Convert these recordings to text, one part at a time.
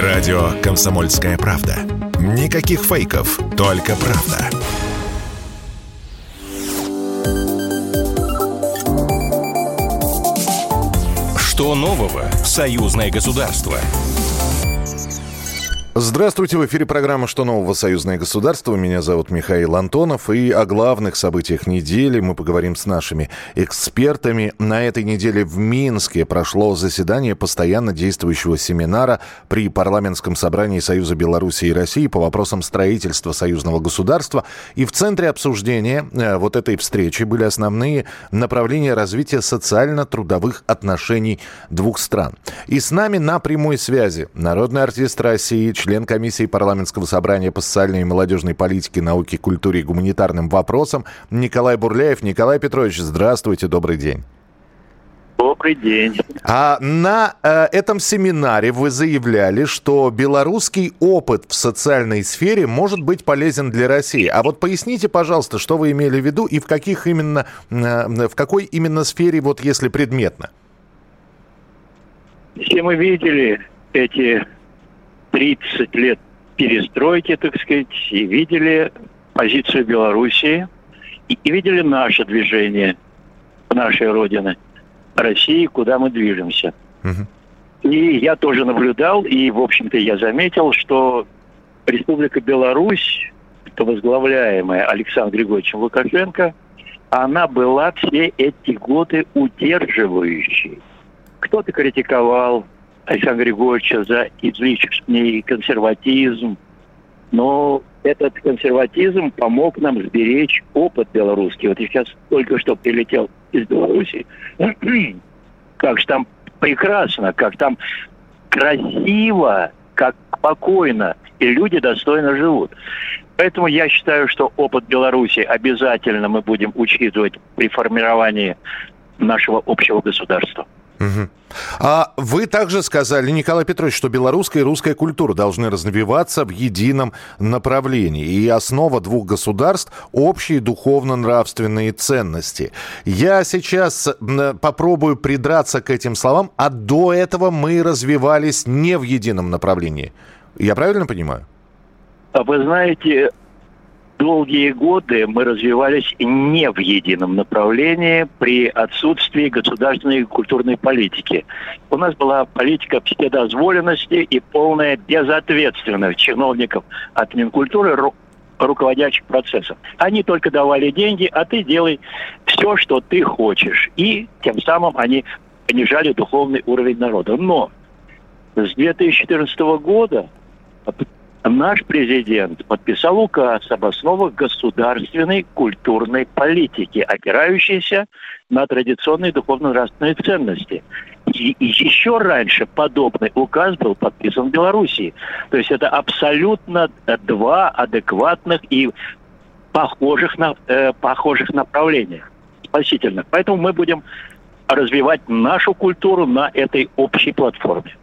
Радио «Комсомольская правда». Никаких фейков, только правда. Что нового в «Союзное государство»? Здравствуйте, в эфире программа «Что нового? Союзное государство». Меня зовут Михаил Антонов, и о главных событиях недели мы поговорим с нашими экспертами. На этой неделе в Минске прошло заседание постоянно действующего семинара при парламентском собрании Союза Беларуси и России по вопросам строительства союзного государства. И в центре обсуждения вот этой встречи были основные направления развития социально-трудовых отношений двух стран. И с нами на прямой связи народный артист России, член комиссии парламентского собрания по социальной и молодежной политике, науке, культуре и гуманитарным вопросам Николай Бурляев. Николай Петрович, здравствуйте, добрый день. Добрый день. А на этом семинаре вы заявляли, что белорусский опыт в социальной сфере может быть полезен для России. А вот поясните, пожалуйста, что вы имели в виду и в какой именно сфере, вот если предметно? Все мы видели эти 30 лет перестройки, так сказать, и видели позицию Белоруссии, и видели наше движение, нашей Родины, России, куда мы движемся. И я тоже наблюдал, и, в общем-то, я заметил, что Республика Беларусь, возглавляемая Александром Григорьевичем Лукашенко, она была все эти годы удерживающей. Кто-то критиковал Александра Григорьевича за излишний консерватизм. Но этот консерватизм помог нам сберечь опыт белорусский. Вот я сейчас только что прилетел из Беларуси. Как же там прекрасно, как там красиво, как спокойно. И люди достойно живут. Поэтому я считаю, что опыт Беларуси обязательно мы будем учитывать при формировании нашего общего государства. А вы также сказали, Николай Петрович, что белорусская и русская культура должны развиваться в едином направлении. И основа двух государств – общие духовно-нравственные ценности. Я сейчас попробую придраться к этим словам, а до этого мы развивались не в едином направлении. Я правильно понимаю? Вы знаете, долгие годы мы развивались не в едином направлении при отсутствии государственной и культурной политики. У нас была политика вседозволенности и полная безответственность чиновников от Минкультуры, руководящих процессов. Они только давали деньги, а ты делай все, что ты хочешь. И тем самым они понижали духовный уровень народа. Но с 2014 года наш президент подписал указ об основах государственной культурной политики, опирающейся на традиционные духовно-нравственные ценности. И еще раньше подобный указ был подписан в Белоруссии. То есть это абсолютно два адекватных и похожих направления. Спасительно. Поэтому мы будем развивать нашу культуру на этой общей платформе.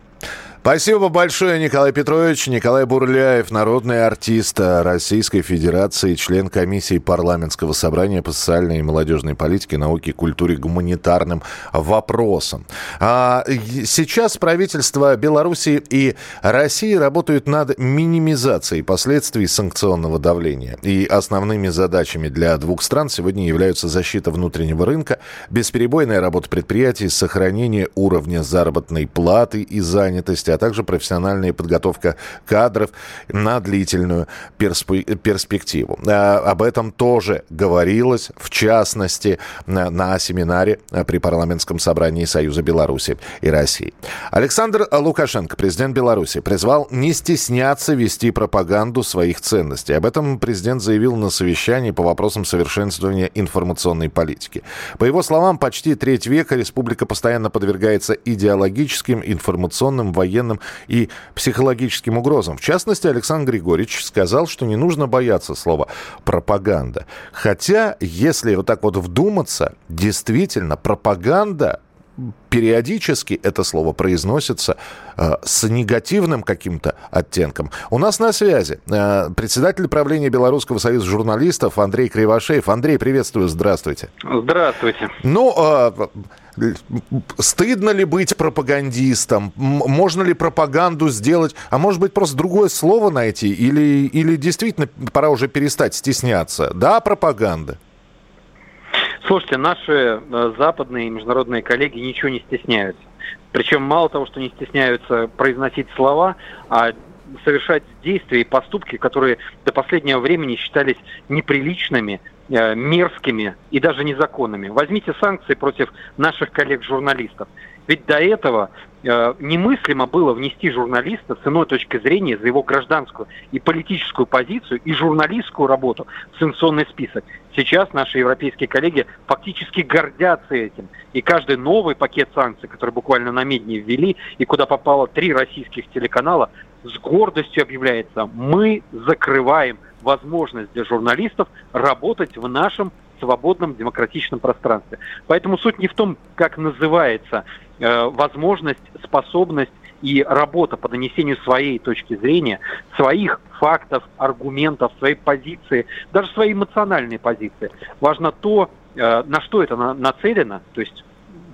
Спасибо большое, Николай Петрович. Николай Бурляев, народный артист Российской Федерации, член комиссии парламентского собрания по социальной и молодежной политике, науке, культуре, гуманитарным вопросам. Сейчас правительства Беларуси и России работают над минимизацией последствий санкционного давления. И основными задачами для двух стран сегодня являются защита внутреннего рынка, бесперебойная работа предприятий, сохранение уровня заработной платы и занятости, а также профессиональная подготовка кадров на длительную перспективу. Об этом тоже говорилось, в частности, на семинаре при парламентском собрании Союза Беларуси и России. Александр Лукашенко, президент Беларуси, призвал не стесняться вести пропаганду своих ценностей. Об этом президент заявил на совещании по вопросам совершенствования информационной политики. По его словам, почти треть века республика постоянно подвергается идеологическим, информационным, военным и психологическим угрозам. В частности, Александр Григорьевич сказал, что не нужно бояться слова «пропаганда». Хотя, если вот так вот вдуматься, действительно, пропаганда периодически, это слово произносится с негативным каким-то оттенком. У нас на связи председатель правления Белорусского союза журналистов Андрей Кривошеев. Андрей, приветствую, здравствуйте. Здравствуйте. Стыдно ли быть пропагандистом? Можно ли пропаганду сделать? А может быть, просто другое слово найти? Или действительно пора уже перестать стесняться? Да, пропаганда. Слушайте, наши западные и международные коллеги ничего не стесняются. Причем мало того, что не стесняются произносить слова, а совершать действия и поступки, которые до последнего времени считались неприличными, мерзкими и даже незаконными. Возьмите санкции против наших коллег-журналистов. Ведь до этого немыслимо было внести журналиста с иной точки зрения за его гражданскую и политическую позицию и журналистскую работу в санкционный список. Сейчас наши европейские коллеги фактически гордятся этим. И каждый новый пакет санкций, который буквально на медне ввели, и куда попало 3 российских телеканала, с гордостью объявляется: мы закрываем возможность для журналистов работать в нашем свободном демократичном пространстве. Поэтому суть не в том, как называется возможность, способность и работа по донесению своей точки зрения, своих фактов, аргументов, своей позиции, даже своей эмоциональной позиции. Важно то, на что это нацелено. То есть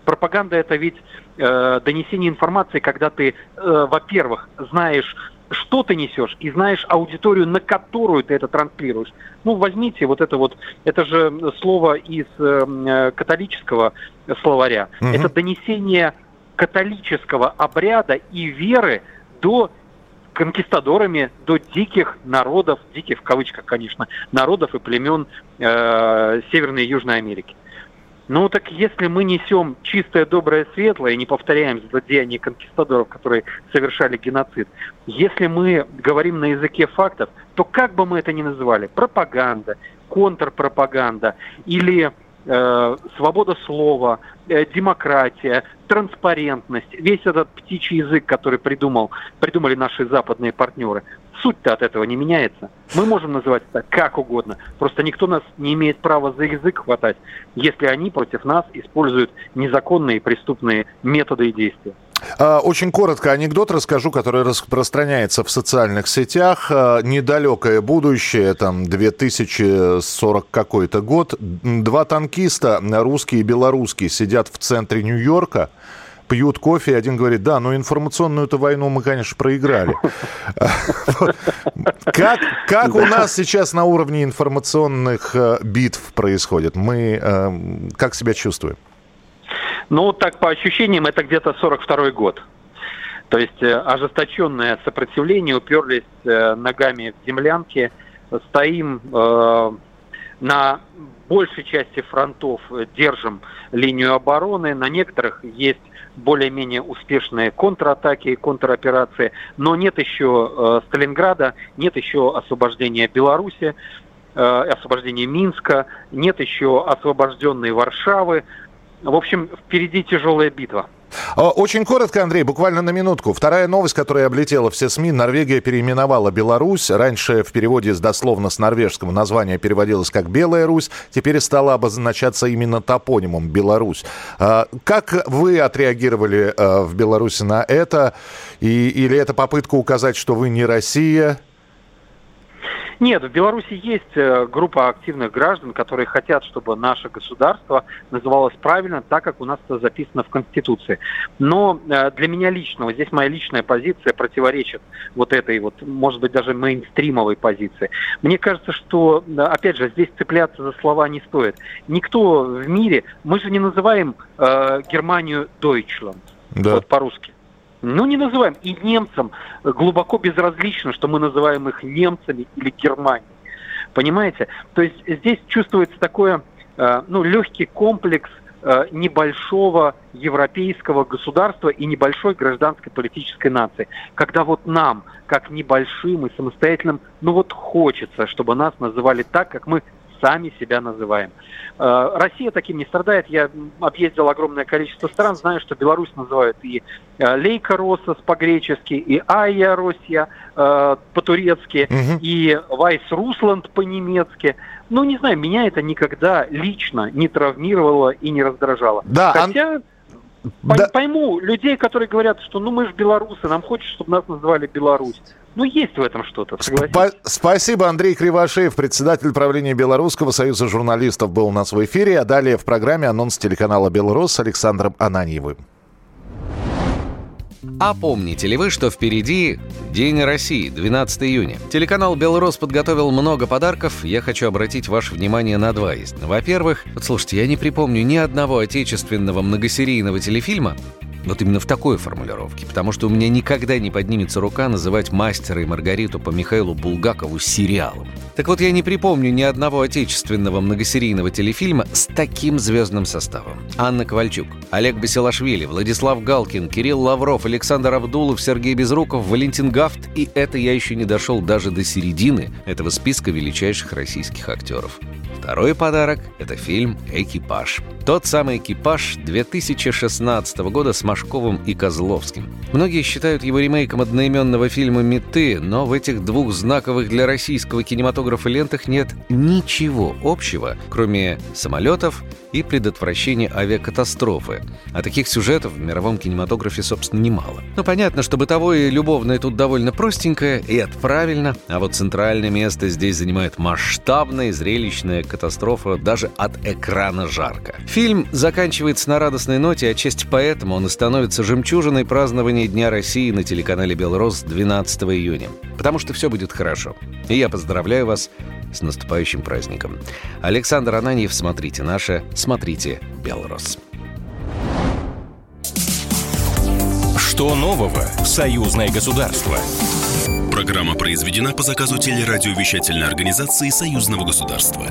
пропаганда – это ведь донесение информации, когда ты, во-первых, знаешь, что ты несешь, и знаешь аудиторию, на которую ты это транслируешь. Ну, возьмите вот, это же слово из католического словаря. Угу. Это донесение католического обряда и веры до конкистадорами, до диких народов, диких в кавычках, конечно, народов и племен Северной и Южной Америки. Ну так если мы несем чистое, доброе, светлое и не повторяем злодеяния конкистадоров, которые совершали геноцид, если мы говорим на языке фактов, то как бы мы это ни называли, пропаганда, контрпропаганда или свобода слова, демократия, транспарентность, весь этот птичий язык, который придумали наши западные партнеры, суть-то от этого не меняется. Мы можем называть это как угодно, просто никто нас не имеет права за язык хватать, если они против нас используют незаконные преступные методы и действия. Очень коротко анекдот расскажу, который распространяется в социальных сетях. Недалекое будущее, там 2040 какой-то год. 2 танкиста, русский и белорусский, сидят в центре Нью-Йорка, пьют кофе, один говорит: да, но информационную-то войну мы, конечно, проиграли. Как у нас сейчас на уровне информационных битв происходит? Мы как себя чувствуем? Ну, так по ощущениям, это где-то 42-й год. То есть ожесточенное сопротивление, уперлись ногами в землянки, стоим на большей части фронтов, держим линию обороны, на некоторых есть более-менее успешные контратаки и контроперации, но нет еще Сталинграда, нет еще освобождения Беларуси, освобождения Минска, нет еще освобожденной Варшавы. В общем, впереди тяжелая битва. Очень коротко, Андрей, буквально на минутку. Вторая новость, которая облетела все СМИ. Норвегия переименовала Беларусь. Раньше в переводе дословно с норвежского название переводилось как «Белая Русь». Теперь стала обозначаться именно топонимом «Беларусь». Как вы отреагировали в Беларуси на это? Или это попытка указать, что вы не Россия? Нет, в Беларуси есть группа активных граждан, которые хотят, чтобы наше государство называлось правильно, так как у нас это записано в Конституции. Но для меня лично, здесь моя личная позиция противоречит вот этой вот, может быть, даже мейнстримовой позиции. Мне кажется, что, опять же, здесь цепляться за слова не стоит. Никто в мире, мы же не называем Германию Deutschland, да. Вот по-русски. Ну, не называем. И немцам глубоко безразлично, что мы называем их немцами или Германией. Понимаете? То есть здесь чувствуется такой, легкий комплекс небольшого европейского государства и небольшой гражданской политической нации. Когда вот нам, как небольшим и самостоятельным, хочется, чтобы нас называли так, как мы сами себя называем. Россия таким не страдает. Я объездил огромное количество стран, знаю, что Беларусь называют и Лейка Россос по-гречески, и Айя Россия по-турецки, и Вайс Русланд по-немецки. Ну, не знаю, меня это никогда лично не травмировало и не раздражало. Да, хотя... Пойму людей, которые говорят, что мы же белорусы, нам хочется, чтобы нас называли Беларусь. Ну, есть в этом что-то, согласитесь. Спасибо, Андрей Кривошеев, председатель правления Белорусского союза журналистов, был у нас в эфире. А далее в программе анонс телеканала «Белрос» с Александром Ананьевым. А помните ли вы, что впереди День России, 12 июня? Телеканал «Белрос» подготовил много подарков. Я хочу обратить ваше внимание на два из. Во-первых, вот слушайте, я не припомню ни одного отечественного многосерийного телефильма, вот именно в такой формулировке, потому что у меня никогда не поднимется рука называть «Мастера и Маргариту» по Михаилу Булгакову сериалом. Так вот, я не припомню ни одного отечественного многосерийного телефильма с таким звездным составом. Анна Ковальчук, Олег Басилашвили, Владислав Галкин, Кирилл Лавров, Александр Абдулов, Сергей Безруков, Валентин Гафт. И это я еще не дошел даже до середины этого списка величайших российских актеров. Второй подарок – это фильм «Экипаж». Тот самый «Экипаж» 2016 года с Машковым и Козловским. Многие считают его ремейком одноименного фильма «Меты», но в этих двух знаковых для российского кинематографа лентах нет ничего общего, кроме самолетов и предотвращения авиакатастрофы. А таких сюжетов в мировом кинематографе, собственно, немало. Ну, понятно, что бытовое и любовное тут довольно простенькое, и это правильно, а вот центральное место здесь занимает масштабная, зрелищная катастрофа, даже от экрана жарко. Фильм заканчивается на радостной ноте, отчасти поэтому он и становится жемчужиной празднования Дня России на телеканале «Белрос» 12 июня. Потому что все будет хорошо. И я поздравляю вас с наступающим праздником. Александр Ананьев, смотрите наше, смотрите «Белрос». Что нового в «Союзное государство»? Программа произведена по заказу телерадиовещательной организации «Союзного государства».